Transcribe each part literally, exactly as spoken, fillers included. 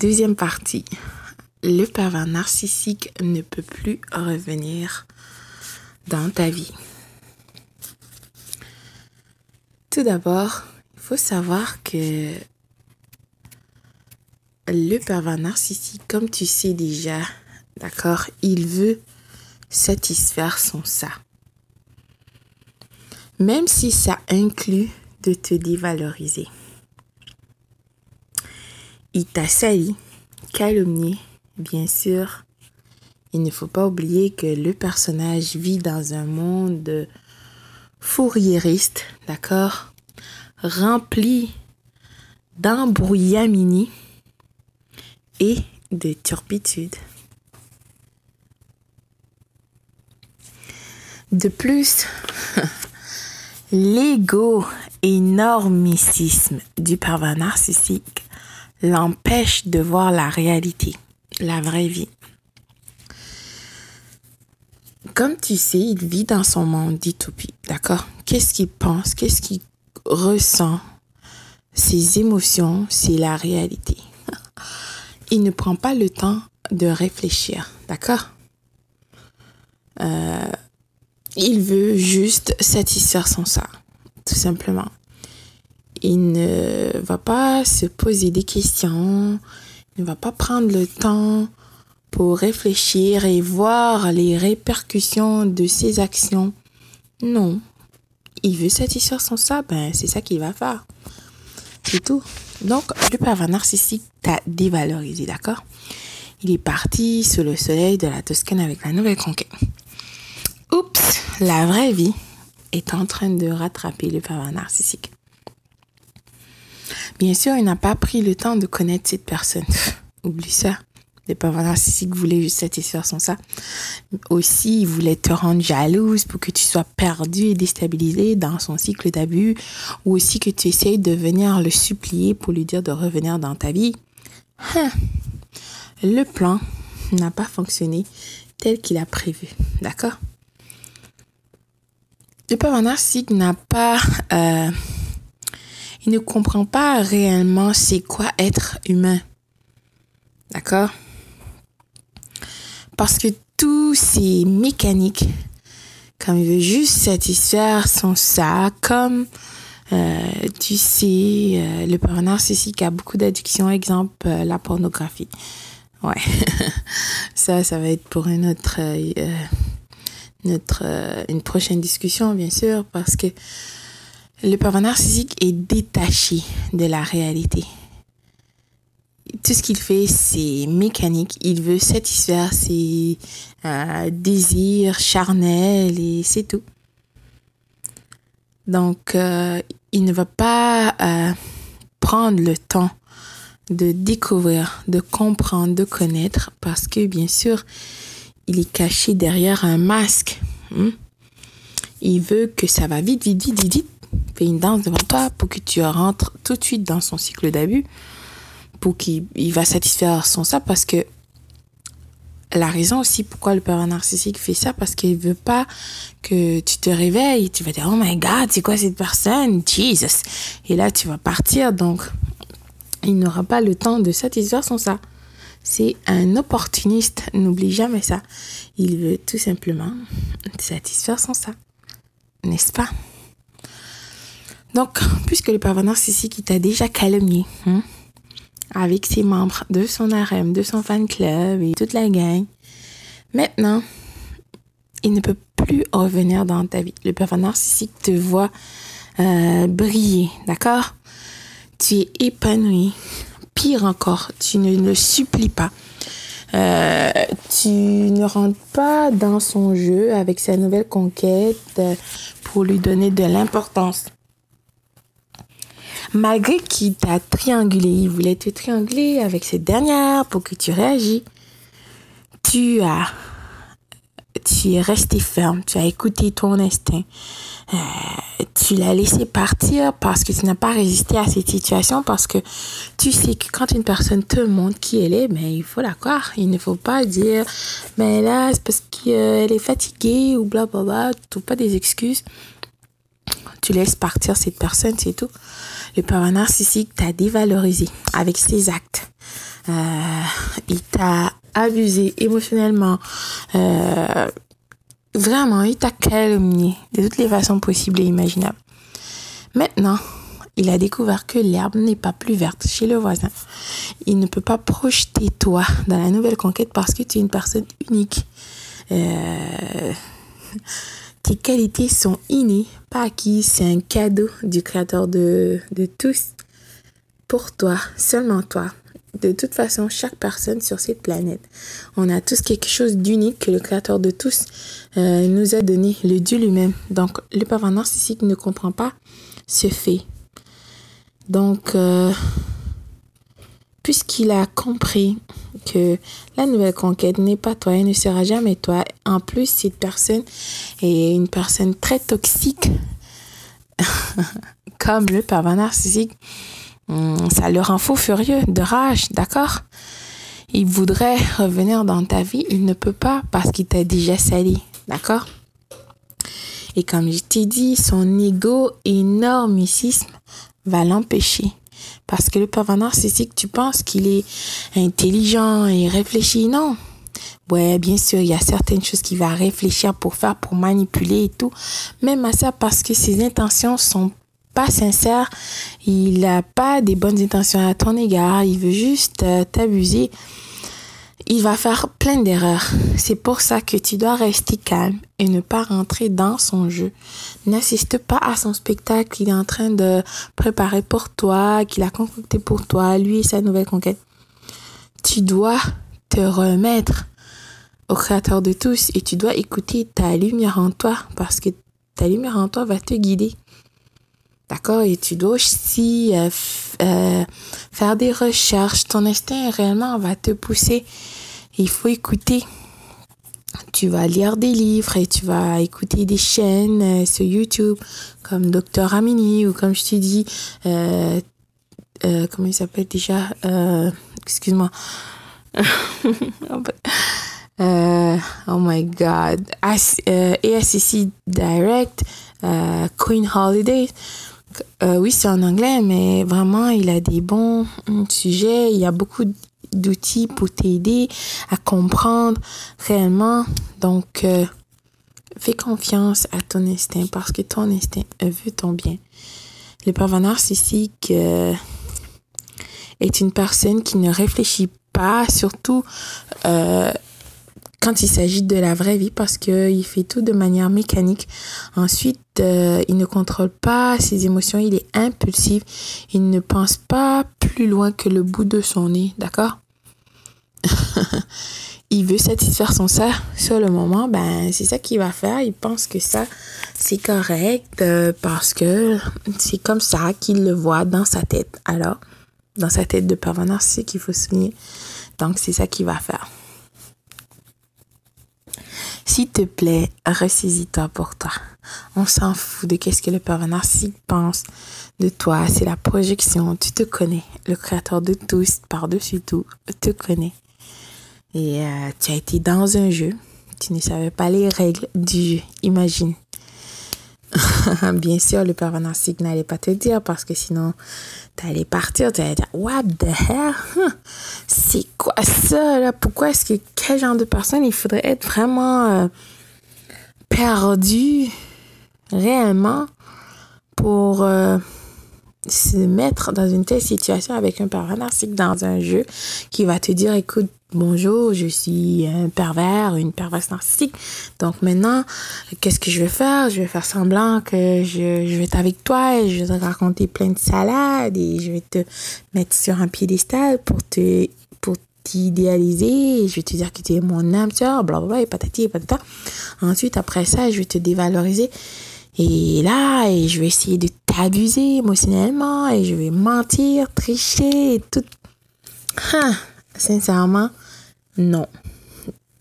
Deuxième partie. Le pervers narcissique ne peut plus revenir dans ta vie. Tout d'abord, il faut savoir que le pervers narcissique, comme tu sais déjà, d'accord, il veut satisfaire son ça. Même si ça inclut de te dévaloriser. Il t'a sali, calomnié, bien sûr. Il ne faut pas oublier que le personnage vit dans un monde fourriériste, d'accord? Rempli d'embrouillamini et de turpitude. De plus, l'ego énormissime du pervers narcissique l'empêche de voir la réalité, la vraie vie. Comme tu sais, il vit dans son monde d'utopie, d'accord? Qu'est-ce qu'il pense, qu'est-ce qu'il ressent, ses émotions, c'est la réalité. Il ne prend pas le temps de réfléchir, d'accord? Euh, il veut juste satisfaire son ça, tout simplement. Il ne va pas se poser des questions, il ne va pas prendre le temps pour réfléchir et voir les répercussions de ses actions. Non, il veut satisfaire son ça, ben c'est ça qu'il va faire. C'est tout. Donc, le pervers narcissique t'a dévalorisé, d'accord? Il est parti sous le soleil de la Toscane avec la nouvelle conquête. Oups, la vraie vie est en train de rattraper le pervers narcissique. Bien sûr, il n'a pas pris le temps de connaître cette personne. Oublie ça. Le pervers narcissique voulait juste satisfaire son ça. Aussi, il voulait te rendre jalouse pour que tu sois perdue et déstabilisée dans son cycle d'abus. Ou aussi que tu essayes de venir le supplier pour lui dire de revenir dans ta vie. Hein? Le plan n'a pas fonctionné tel qu'il a prévu. D'accord? Le pervers narcissique n'a pas... Euh, Il ne comprend pas réellement c'est quoi être humain. D'accord? Parce que tous ces mécaniques, comme il veut juste satisfaire son ça, comme euh, tu sais, euh, le pervers narcissique a beaucoup d'addictions, exemple euh, la pornographie. Ouais, ça, ça va être pour une autre, euh, notre, euh, une prochaine discussion, bien sûr, parce que le pervers narcissique est détaché de la réalité. Tout ce qu'il fait, c'est mécanique. Il veut satisfaire ses euh, désirs charnels et c'est tout. Donc, euh, il ne va pas euh, prendre le temps de découvrir, de comprendre, de connaître parce que, bien sûr, il est caché derrière un masque. Hmm? Il veut que ça va vite, vite, vite, vite, vite. Fais une danse devant toi pour que tu rentres tout de suite dans son cycle d'abus pour qu'il il va satisfaire son ça parce que la raison aussi pourquoi le pervers narcissique fait ça parce qu'il veut pas que tu te réveilles, tu vas dire oh my god c'est quoi cette personne, Jesus, et là tu vas partir donc il n'aura pas le temps de satisfaire son ça. C'est un opportuniste, n'oublie jamais ça. Il veut tout simplement satisfaire son ça, n'est-ce pas? Donc, puisque le pervers narcissique t'a déjà calomnié, hein, avec ses membres de son harem, de son fan club et toute la gang, maintenant, il ne peut plus revenir dans ta vie. Le pervers narcissique te voit euh, briller, d'accord? Tu es épanoui. Pire encore, tu ne le supplies pas. Euh, tu ne rentres pas dans son jeu avec sa nouvelle conquête pour lui donner de l'importance. Malgré qu'il t'a triangulé, il voulait te trianguler avec cette dernière pour que tu réagis. Tu as, tu es resté ferme, tu as écouté ton instinct. Euh, tu l'as laissé partir parce que tu n'as pas résisté à cette situation parce que tu sais que quand une personne te montre qui elle est, ben, il faut la croire. Il ne faut pas dire, ben là, c'est parce qu'elle est fatiguée ou blablabla, tu ne trouves pas des excuses. Tu laisses partir cette personne, c'est tout. Le pervers narcissique t'a dévalorisé avec ses actes, euh, il t'a abusé émotionnellement, euh, vraiment, il t'a calomnié de toutes les façons possibles et imaginables. Maintenant, il a découvert que l'herbe n'est pas plus verte chez le voisin. Il ne peut pas projeter toi dans la nouvelle conquête parce que tu es une personne unique. Euh, tes qualités sont innées, pas acquises, c'est un cadeau du créateur de, de tous. Pour toi, seulement toi. De toute façon, chaque personne sur cette planète, on a tous quelque chose d'unique que le créateur de tous euh, nous a donné, le Dieu lui-même. Donc, le pervers narcissique ne comprend pas ce fait. Donc, euh, puisqu'il a compris que la nouvelle conquête n'est pas toi, elle ne sera jamais toi. En plus, cette personne est une personne très toxique, comme le pervers narcissique. Ça le rend fou, furieux, de rage, d'accord? Il voudrait revenir dans ta vie, il ne peut pas parce qu'il t'a déjà sali, d'accord? Et comme je t'ai dit, son ego énormissime va l'empêcher. Parce que le pervers narcissique, tu penses qu'il est intelligent et réfléchi, non? Ouais, bien sûr, il y a certaines choses qu'il va réfléchir pour faire, pour manipuler et tout. Même à ça, parce que ses intentions sont pas sincère, il n'a pas des bonnes intentions à ton égard, il veut juste t'abuser, il va faire plein d'erreurs. C'est pour ça que tu dois rester calme et ne pas rentrer dans son jeu. N'assiste pas à son spectacle qu'il est en train de préparer pour toi, qu'il a concocté pour toi, lui et sa nouvelle conquête. Tu dois te remettre au créateur de tous et tu dois écouter ta lumière en toi parce que ta lumière en toi va te guider. D'accord? Et tu dois aussi euh, f- euh, faire des recherches. Ton instinct réellement va te pousser. Il faut écouter. Tu vas lire des livres et tu vas écouter des chaînes euh, sur YouTube comme docteur Amini ou comme je te dis, euh, euh, comment il s'appelle déjà? Euh, excuse-moi. euh, oh my God. As- euh, A S C C Direct, euh, Queen Holidays. Euh, oui, c'est en anglais, mais vraiment, il a des bons sujets. Il y a beaucoup d'outils pour t'aider à comprendre réellement. Donc, euh, fais confiance à ton instinct parce que ton instinct veut ton bien. Le pervers narcissique euh, est une personne qui ne réfléchit pas, surtout euh, quand il s'agit de la vraie vie parce qu'il fait tout de manière mécanique. Ensuite, euh, il ne contrôle pas ses émotions, il est impulsif, il ne pense pas plus loin que le bout de son nez, d'accord? Il veut satisfaire son cerf sur le moment, ben c'est ça qu'il va faire, il pense que ça c'est correct euh, parce que c'est comme ça qu'il le voit dans sa tête. Alors, dans sa tête de pervers narcissique, il faut souligner. Donc, c'est ça qu'il va faire. S'il te plaît, ressaisis-toi pour toi. On s'en fout de qu'est-ce que le pervers narcissique pense de toi. C'est la projection. Tu te connais. Le créateur de tous, par-dessus tout, te connaît. Et euh, tu as été dans un jeu. Tu ne savais pas les règles du jeu. Imagine. Bien sûr, le pervers narcissique n'allait pas te dire parce que sinon, tu allais partir. Tu allais dire, what the hell? C'est quoi ça, là? Pourquoi est-ce que quel genre de personne il faudrait être vraiment euh, perdu réellement pour euh, se mettre dans une telle situation avec un pervers narcissique dans un jeu qui va te dire, écoute, bonjour, je suis un pervers, une perverse narcissique. Donc maintenant, qu'est-ce que je vais faire? Je vais faire semblant que je, je vais être avec toi et je vais te raconter plein de salades et je vais te mettre sur un piédestal pour te pour t'idéaliser et je vais te dire que tu es mon âme sœur, blablabla, et patati et patata. Ensuite, après ça, je vais te dévaloriser. Et là, et je vais essayer de t'abuser émotionnellement et je vais mentir, tricher et tout. Hein? Sincèrement, non.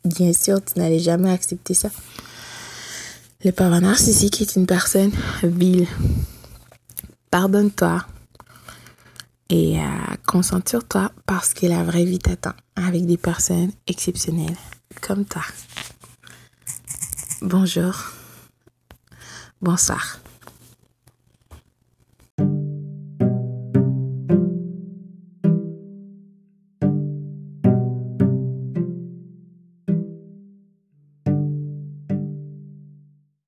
Bien sûr, tu n'allais jamais accepter ça. Le pervers narcissique est une personne vile. Pardonne-toi et euh, concentre-toi parce que la vraie vie t'attend avec des personnes exceptionnelles comme toi. Bonjour. Bonsoir.